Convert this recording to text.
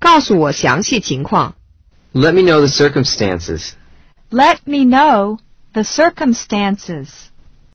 告诉我详细情况。Let me know the circumstances. Let me know the circumstances.